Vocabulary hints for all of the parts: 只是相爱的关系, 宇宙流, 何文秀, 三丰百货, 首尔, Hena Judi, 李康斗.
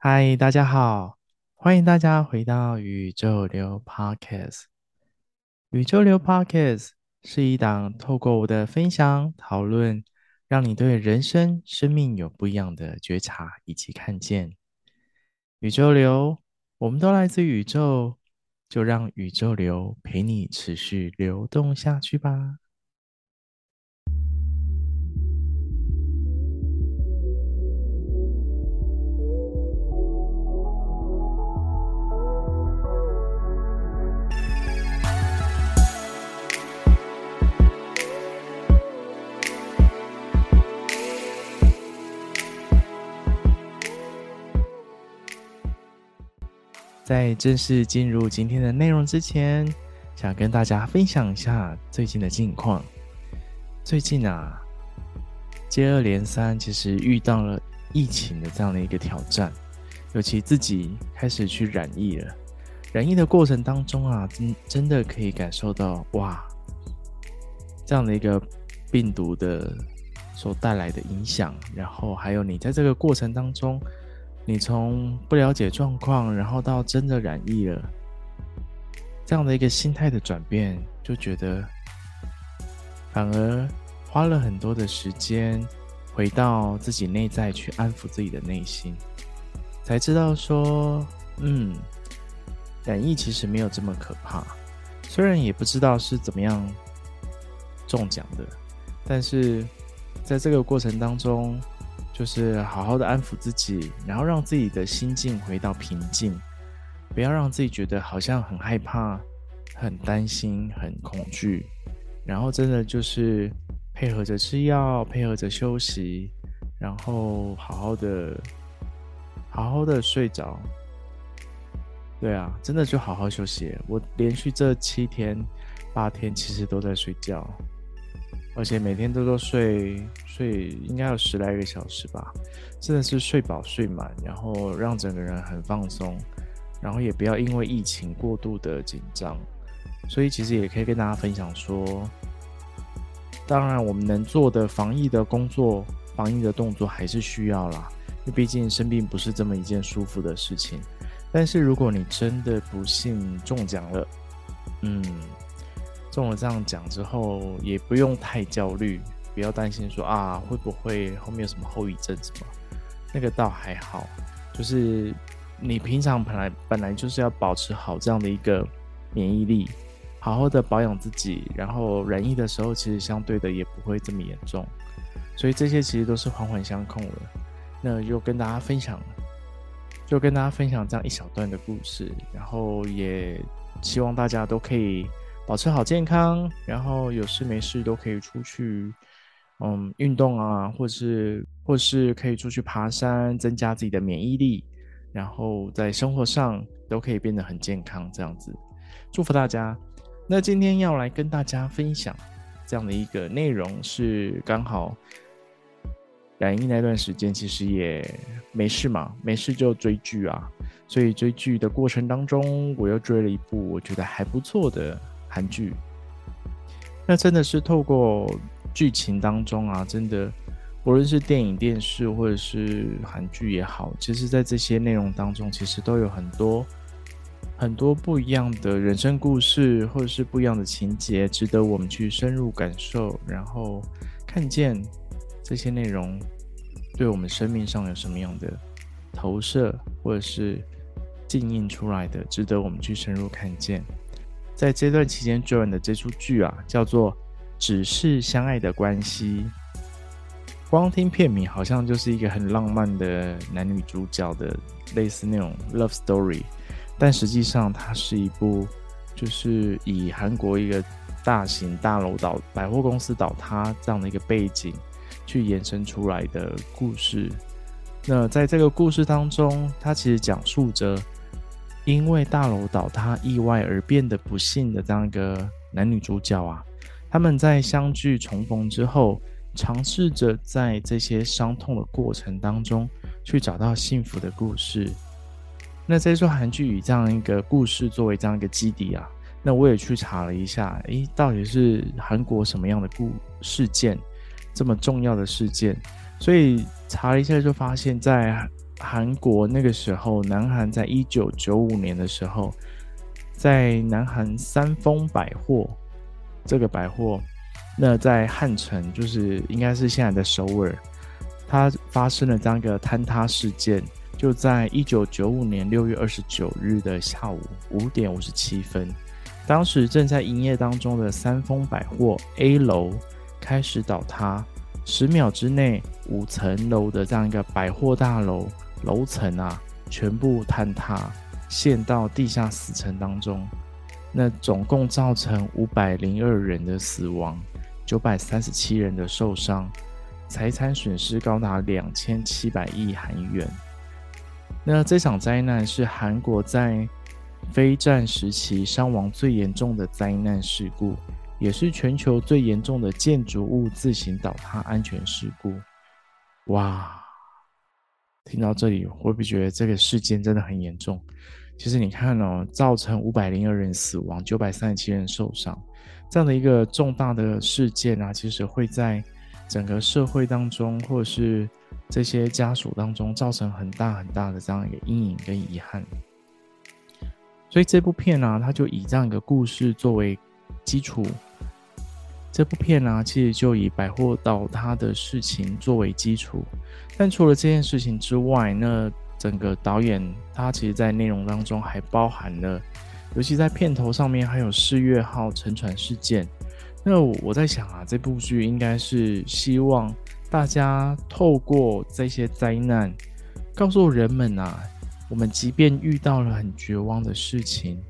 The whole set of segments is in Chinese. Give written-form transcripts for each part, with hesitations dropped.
嗨，大家好，欢迎大家回到宇宙流 Podcast。宇宙流 Podcast 是一档透过我的分享讨论，让你对人生、生命有不一样的觉察以及看见。宇宙流，我们都来自宇宙，就让宇宙流陪你持续流动下去吧。在正式进入今天的内容之前，想跟大家分享一下最近的近况。最近啊，接二连三其实遇到了疫情的这样的一个挑战，尤其自己开始去染疫了。染疫的过程当中啊，真的可以感受到哇，这样的一个病毒的所带来的影响，然后还有你在这个过程当中，你从不了解状况，然后到真的染疫了，这样的一个心态的转变，就觉得反而花了很多的时间回到自己内在去安抚自己的内心，才知道说，染疫其实没有这么可怕。虽然也不知道是怎么样中奖的，但是在这个过程当中，就是好好的安抚自己，然后让自己的心境回到平静，不要让自己觉得好像很害怕、很担心、很恐惧，然后真的就是配合着吃药，配合着休息，然后好好的睡着。对啊，真的就好好休息。我连续这7天8天其实都在睡觉，而且每天都睡应该有10来个小时吧，真的是睡饱睡满，然后让整个人很放松，然后也不要因为疫情过度的紧张。所以其实也可以跟大家分享说，当然我们能做的防疫的工作、防疫的动作还是需要啦，因为毕竟生病不是这么一件舒服的事情。但是如果你真的不幸中奖了，中了这样讲之后，也不用太焦虑，不要担心说啊会不会后面有什么后遗症什么，那个倒还好。就是你平常本来就是要保持好这样的一个免疫力，好好的保养自己，然后染疫的时候其实相对的也不会这么严重，所以这些其实都是环环相扣的。那就跟大家分享这样一小段的故事，然后也希望大家都可以保持好健康，然后有事没事都可以出去运动啊，或是可以出去爬山，增加自己的免疫力，然后在生活上都可以变得很健康，这样子祝福大家。那今天要来跟大家分享这样的一个内容，是刚好染疫那段时间其实也没事嘛，没事就追剧啊，所以追剧的过程当中，我又追了一部我觉得还不错的韩剧。那真的是透过剧情当中啊，真的不论是电影、电视或者是韩剧也好，其实在这些内容当中，其实都有很多很多不一样的人生故事，或者是不一样的情节，值得我们去深入感受，然后看见这些内容对我们生命上有什么样的投射，或者是镜映出来的，值得我们去深入看见。在这段期间追完的这出剧啊，叫做《只是相爱的关系》。光听片名好像就是一个很浪漫的男女主角的类似那种 love story， 但实际上它是一部就是以韩国一个大型大楼百货公司倒塌这样的一个背景去延伸出来的故事。那在这个故事当中，它其实讲述着因为大楼倒塌意外而变得不幸的这样一个男女主角啊，他们在相聚重逢之后，尝试着在这些伤痛的过程当中去找到幸福的故事。那这一出韩剧以这样一个故事作为这样一个基底啊，那我也去查了一下，到底是韩国什么样的事件，这么重要的事件，所以查了一下就发现，在韩国那个时候，南韩在1995年的时候，在南韩三丰百货这个百货，那在汉城就是应该是现在的首尔，它发生了这样一个坍塌事件，就在1995年6月29日的下午5点57分，当时正在营业当中的三丰百货 A 楼开始倒塌，10秒之内5层楼的这样一个百货大楼楼层啊全部坍塌，陷到地下4层当中，那总共造成502人的死亡，937人的受伤，财产损失高达2700亿韩元。那这场灾难是韩国在非战时期伤亡最严重的灾难事故，也是全球最严重的建筑物自行倒塌安全事故。哇，听到这里我会觉得这个事件真的很严重。其实你看哦，造成502人死亡，937人受伤，这样的一个重大的事件啊，其实会在整个社会当中或者是这些家属当中造成很大很大的这样一个阴影跟遗憾。所以这部片啊，它就以这样一个故事作为基础，这部片啊其实就以百货倒塌的事情作为基础。但除了这件事情之外，那整个导演他其实在内容当中还包含了，尤其在片头上面还有4月号沉船事件。那我在想啊，这部剧应该是希望大家透过这些灾难告诉人们啊，我们即便遇到了很绝望的事情，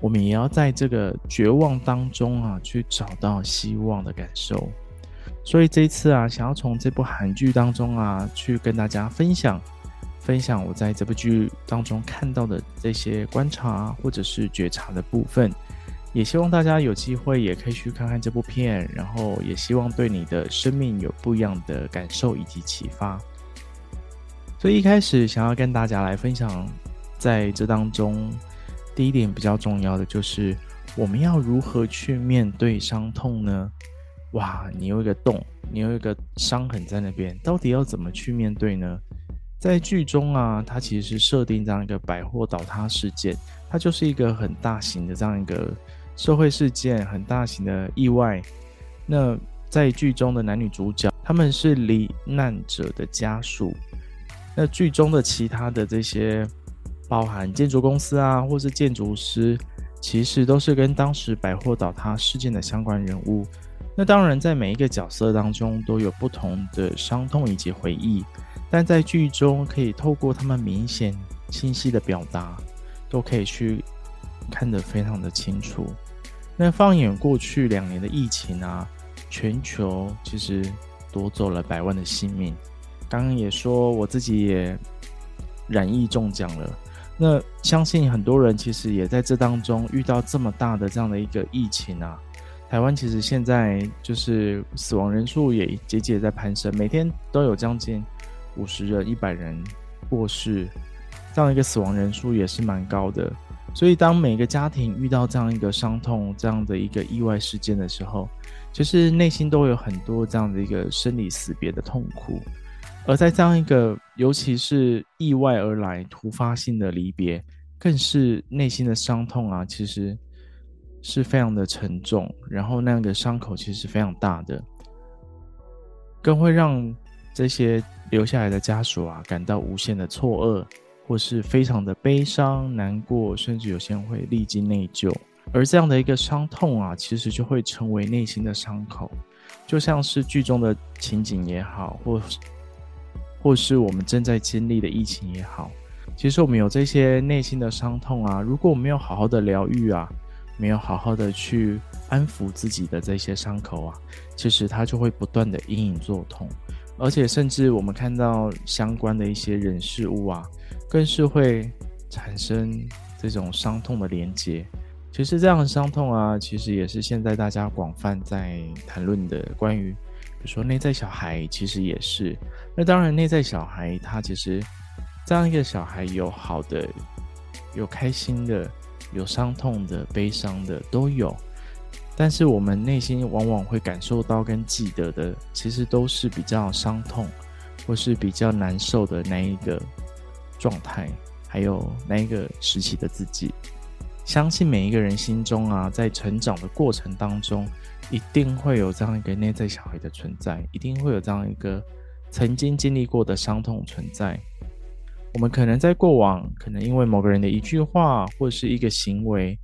我们也要在这个绝望当中啊，去找到希望的感受。所以这一次啊，想要从这部韩剧当中啊，去跟大家分享我在这部剧当中看到的这些观察或者是觉察的部分。也希望大家有机会也可以去看看这部片，然后也希望对你的生命有不一样的感受以及启发。所以一开始想要跟大家来分享，在这当中第一点比较重要的就是我们要如何去面对伤痛呢？哇，你有一个洞，你有一个伤痕在那边，到底要怎么去面对呢？在剧中啊，它其实是设定这样一个百货倒塌事件，它就是一个很大型的这样一个社会事件，很大型的意外。那在剧中的男女主角他们是罹难者的家属，那剧中的其他的这些包含建筑公司啊或是建筑师，其实都是跟当时百货倒塌事件的相关人物。那当然在每一个角色当中都有不同的伤痛以及回忆，但在剧中可以透过他们明显清晰的表达，都可以去看得非常的清楚。那放眼过去2年的疫情啊，全球其实夺走了100万的性命。刚刚也说我自己也染疫中奖了，那相信很多人其实也在这当中遇到这么大的这样的一个疫情啊。台湾其实现在就是死亡人数也节节在攀升，每天都有将近50人、100人过世，这样一个死亡人数也是蛮高的。所以当每个家庭遇到这样一个伤痛，这样的一个意外事件的时候，其实内心都有很多这样的一个生离死别的痛苦。而在这样一个尤其是意外而来突发性的离别，更是内心的伤痛啊，其实是非常的沉重，然后那个伤口其实是非常大的，更会让这些留下来的家属啊感到无限的错愕，或是非常的悲伤难过，甚至有些人会历经内疚。而这样的一个伤痛啊，其实就会成为内心的伤口，就像是剧中的情景也好，或是我们正在经历的疫情也好，其实我们有这些内心的伤痛啊，如果我们没有好好的疗愈啊，没有好好的去安抚自己的这些伤口啊，其实它就会不断的隐隐作痛，而且甚至我们看到相关的一些人事物啊，更是会产生这种伤痛的连结。其实这样的伤痛啊，其实也是现在大家广泛在谈论的关于比如说内在小孩，其实也是。那当然内在小孩他其实这样一个小孩有好的，有开心的，有伤痛的，悲伤的都有，但是我们内心往往会感受到跟记得的其实都是比较伤痛或是比较难受的那一个状态，还有那一个时期的自己。相信每一个人心中啊，在成长的过程当中，一定会有这样一个内在小孩的存在，一定会有这样一个曾经经历过的伤痛存在。我们可能在过往，可能因为某个人的一句话，或是一个行为，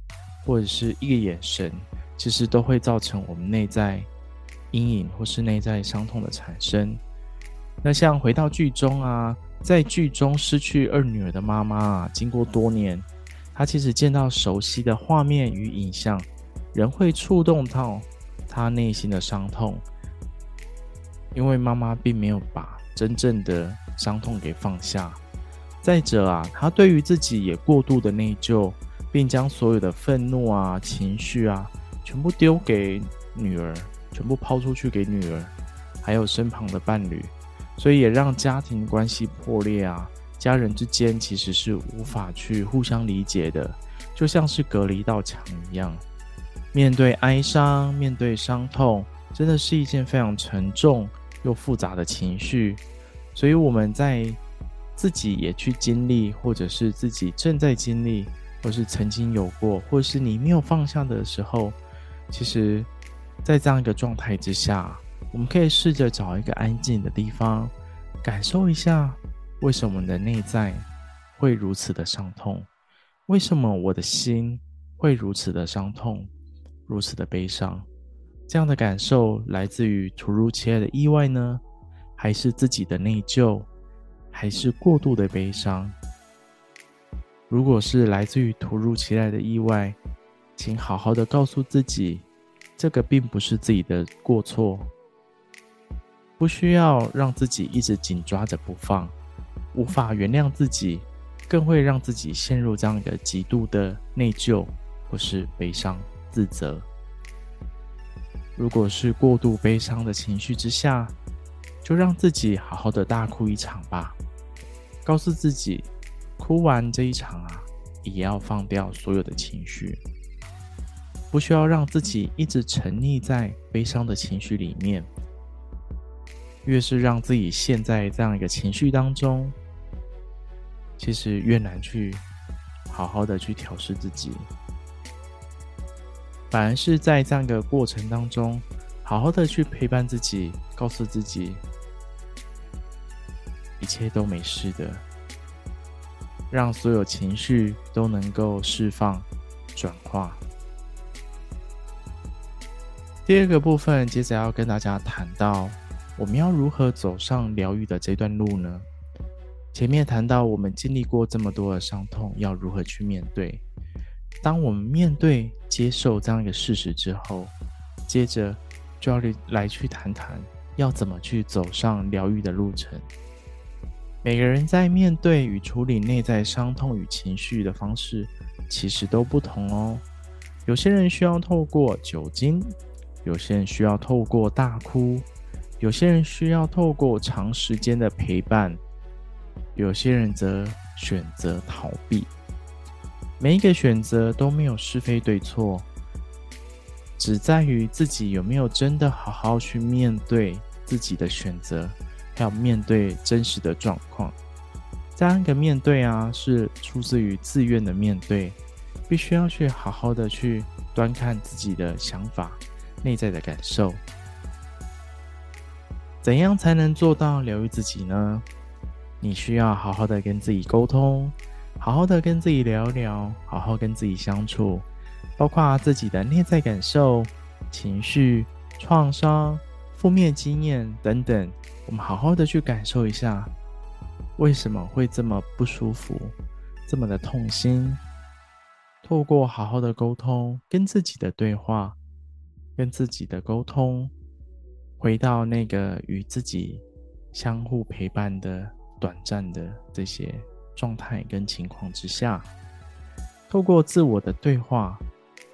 或者是一个眼神，其实都会造成我们内在阴影或是内在伤痛的产生。那像回到剧中啊，在剧中失去二女儿的妈妈啊，经过多年，她其实见到熟悉的画面与影像，仍会触动到她内心的伤痛，因为妈妈并没有把真正的伤痛给放下。再者啊，她对于自己也过度的内疚，并将所有的愤怒啊、情绪啊，全部丢给女儿，全部抛出去给女儿，还有身旁的伴侣，所以也让家庭关系破裂啊。家人之间其实是无法去互相理解的，就像是隔离一道墙一样。面对哀伤，面对伤痛，真的是一件非常沉重又复杂的情绪。所以我们在自己也去经历，或者是自己正在经历，或是曾经有过，或是你没有放下的时候，其实在这样一个状态之下，我们可以试着找一个安静的地方，感受一下为什么我的内在会如此的伤痛，为什么我的心会如此的伤痛，如此的悲伤。这样的感受来自于突如其来的意外呢，还是自己的内疚，还是过度的悲伤？如果是来自于突如其来的意外，请好好的告诉自己，这个并不是自己的过错，不需要让自己一直紧抓着不放，无法原谅自己，更会让自己陷入这样一个极度的内疚或是悲伤、自责。如果是过度悲伤的情绪之下，就让自己好好的大哭一场吧，告诉自己哭完这一场啊，也要放掉所有的情绪，不需要让自己一直沉溺在悲伤的情绪里面。越是让自己陷在这样一个情绪当中，其实越难去好好的去调试自己，反而是在这样一个过程当中，好好的去陪伴自己，告诉自己一切都没事的，让所有情绪都能够释放、转化。第二个部分，接着要跟大家谈到，我们要如何走上疗愈的这段路呢？前面谈到，我们经历过这么多的伤痛，要如何去面对？当我们面对、接受这样一个事实之后，接着就要来去谈谈，要怎么去走上疗愈的路程。每个人在面对与处理内在伤痛与情绪的方式其实都不同哦。有些人需要透过酒精，有些人需要透过大哭，有些人需要透过长时间的陪伴，有些人则选择逃避。每一个选择都没有是非对错，只在于自己有没有真的好好去面对自己的选择，还有面对真实的状况。这样一个面对啊，是出自于自愿的面对，必须要去好好的去端看自己的想法、内在的感受。怎样才能做到疗愈自己呢？你需要好好的跟自己沟通，好好的跟自己聊聊，好好跟自己相处，包括自己的内在感受、情绪、创伤、负面经验等等，我们好好的去感受一下，为什么会这么不舒服，这么的痛心。透过好好的沟通，跟自己的对话，跟自己的沟通，回到那个与自己相互陪伴的短暂的这些状态跟情况之下，透过自我的对话、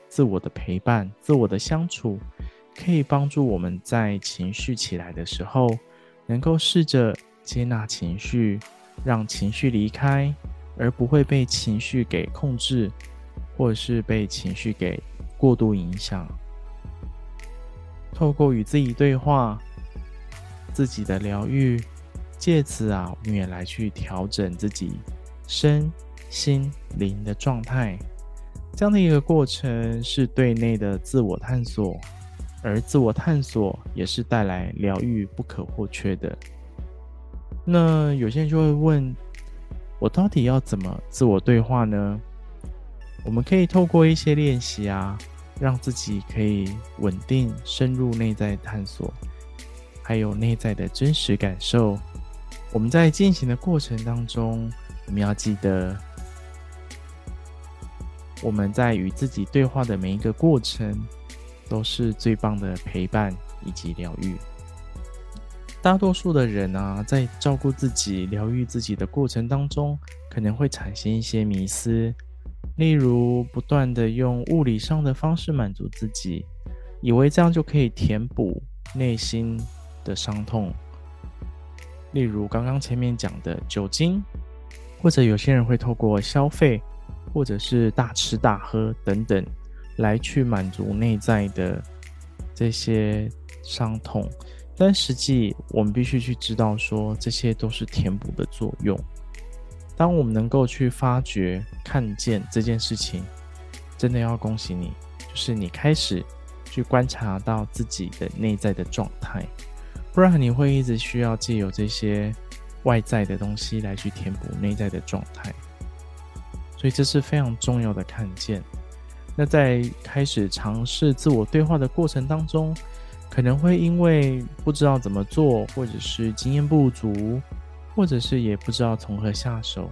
自我的陪伴、自我的相处，可以帮助我们在情绪起来的时候，能够试着接纳情绪，让情绪离开，而不会被情绪给控制，或者是被情绪给过度影响。透过与自己对话、自己的疗愈、借此啊，我们也来去调整自己身心灵的状态。这样的一个过程是对内的自我探索，而自我探索也是带来疗愈不可或缺的。那有些人就会问，我到底要怎么自我对话呢？我们可以透过一些练习啊，让自己可以稳定深入内在探索，还有内在的真实感受。我们在进行的过程当中，我们要记得，我们在与自己对话的每一个过程都是最棒的陪伴以及疗愈。大多数的人啊，在照顾自己疗愈自己的过程当中，可能会产生一些迷思，例如不断的用物理上的方式满足自己，以为这样就可以填补内心的伤痛，例如刚刚前面讲的酒精，或者有些人会透过消费或者是大吃大喝等等来去满足内在的这些伤痛。但实际我们必须去知道说，这些都是填补的作用。当我们能够去发掘看见这件事情，真的要恭喜你，就是你开始去观察到自己的内在的状态，不然你会一直需要藉由这些外在的东西来去填补内在的状态。所以这是非常重要的看见。那在开始尝试自我对话的过程当中，可能会因为不知道怎么做，或者是经验不足，或者是也不知道从何下手，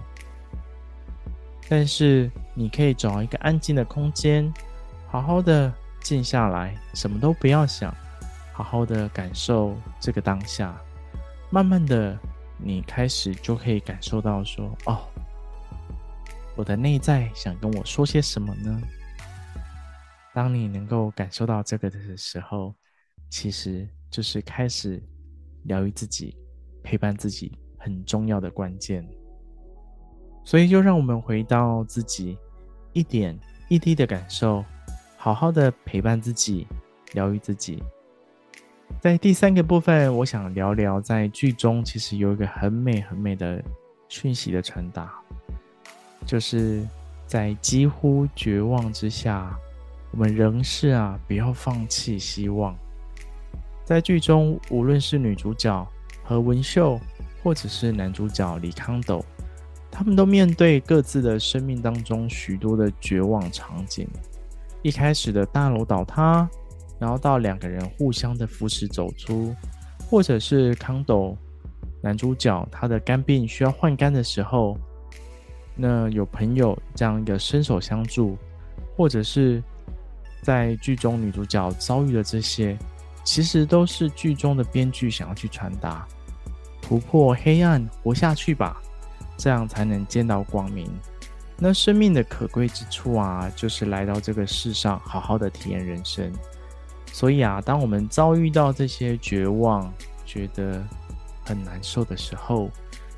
但是你可以找一个安静的空间，好好的静下来，什么都不要想，好好的感受这个当下。慢慢的你开始就可以感受到说，哦，我的内在想跟我说些什么呢？当你能够感受到这个的时候，其实就是开始疗愈自己、陪伴自己很重要的关键。所以就让我们回到自己一点一滴的感受，好好的陪伴自己、疗愈自己。在第三个部分，我想聊聊在剧中其实有一个很美很美的讯息的传达，就是在几乎绝望之下，我们仍是啊，不要放弃希望。在剧中，无论是女主角何文秀，或者是男主角李康斗，他们都面对各自的生命当中许多的绝望场景。一开始的大楼倒塌，然后到两个人互相的扶持走出，或者是康斗男主角他的肝病需要换肝的时候，那有朋友这样一个伸手相助，或者是在剧中女主角遭遇的这些，其实都是剧中的编剧想要去传达，突破黑暗，活下去吧，这样才能见到光明。那生命的可贵之处啊，就是来到这个世上好好的体验人生。所以啊，当我们遭遇到这些绝望，觉得很难受的时候，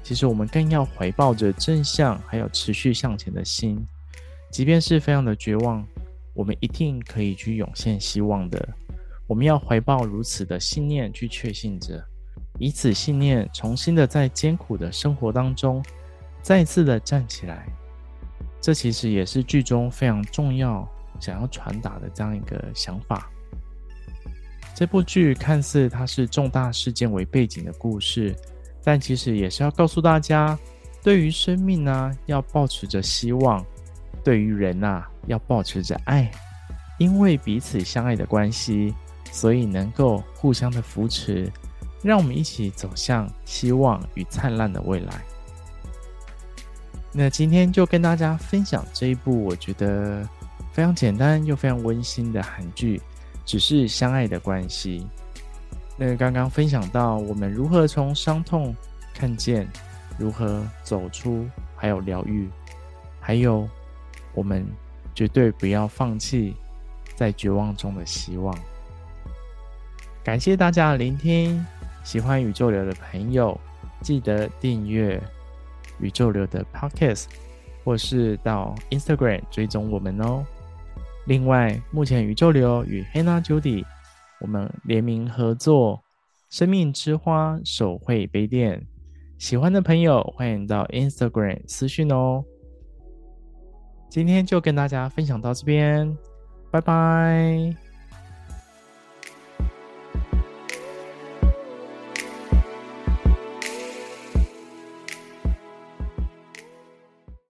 其实我们更要怀抱着正向还有持续向前的心，即便是非常的绝望，我们一定可以去涌现希望的。我们要怀抱如此的信念去确信着，以此信念重新的在艰苦的生活当中再次的站起来。这其实也是剧中非常重要想要传达的这样一个想法。这部剧看似它是重大事件为背景的故事，但其实也是要告诉大家，对于生命啊，要抱持着希望，对于人啊，要抱持着爱，因为彼此相爱的关系，所以能够互相的扶持，让我们一起走向希望与灿烂的未来。那今天就跟大家分享这一部我觉得非常简单又非常温馨的韩剧，只是相爱的关系。那刚刚分享到我们如何从伤痛看见，如何走出，还有疗愈，还有我们绝对不要放弃在绝望中的希望。感谢大家的聆听，喜欢宇宙流的朋友记得订阅宇宙流的 Podcast， 或是到 Instagram 追踪我们哦。另外，目前宇宙流与 Hena Judi 我们联名合作生命之花手绘杯垫，喜欢的朋友欢迎到 Instagram 私讯哦。今天就跟大家分享到这边，拜拜。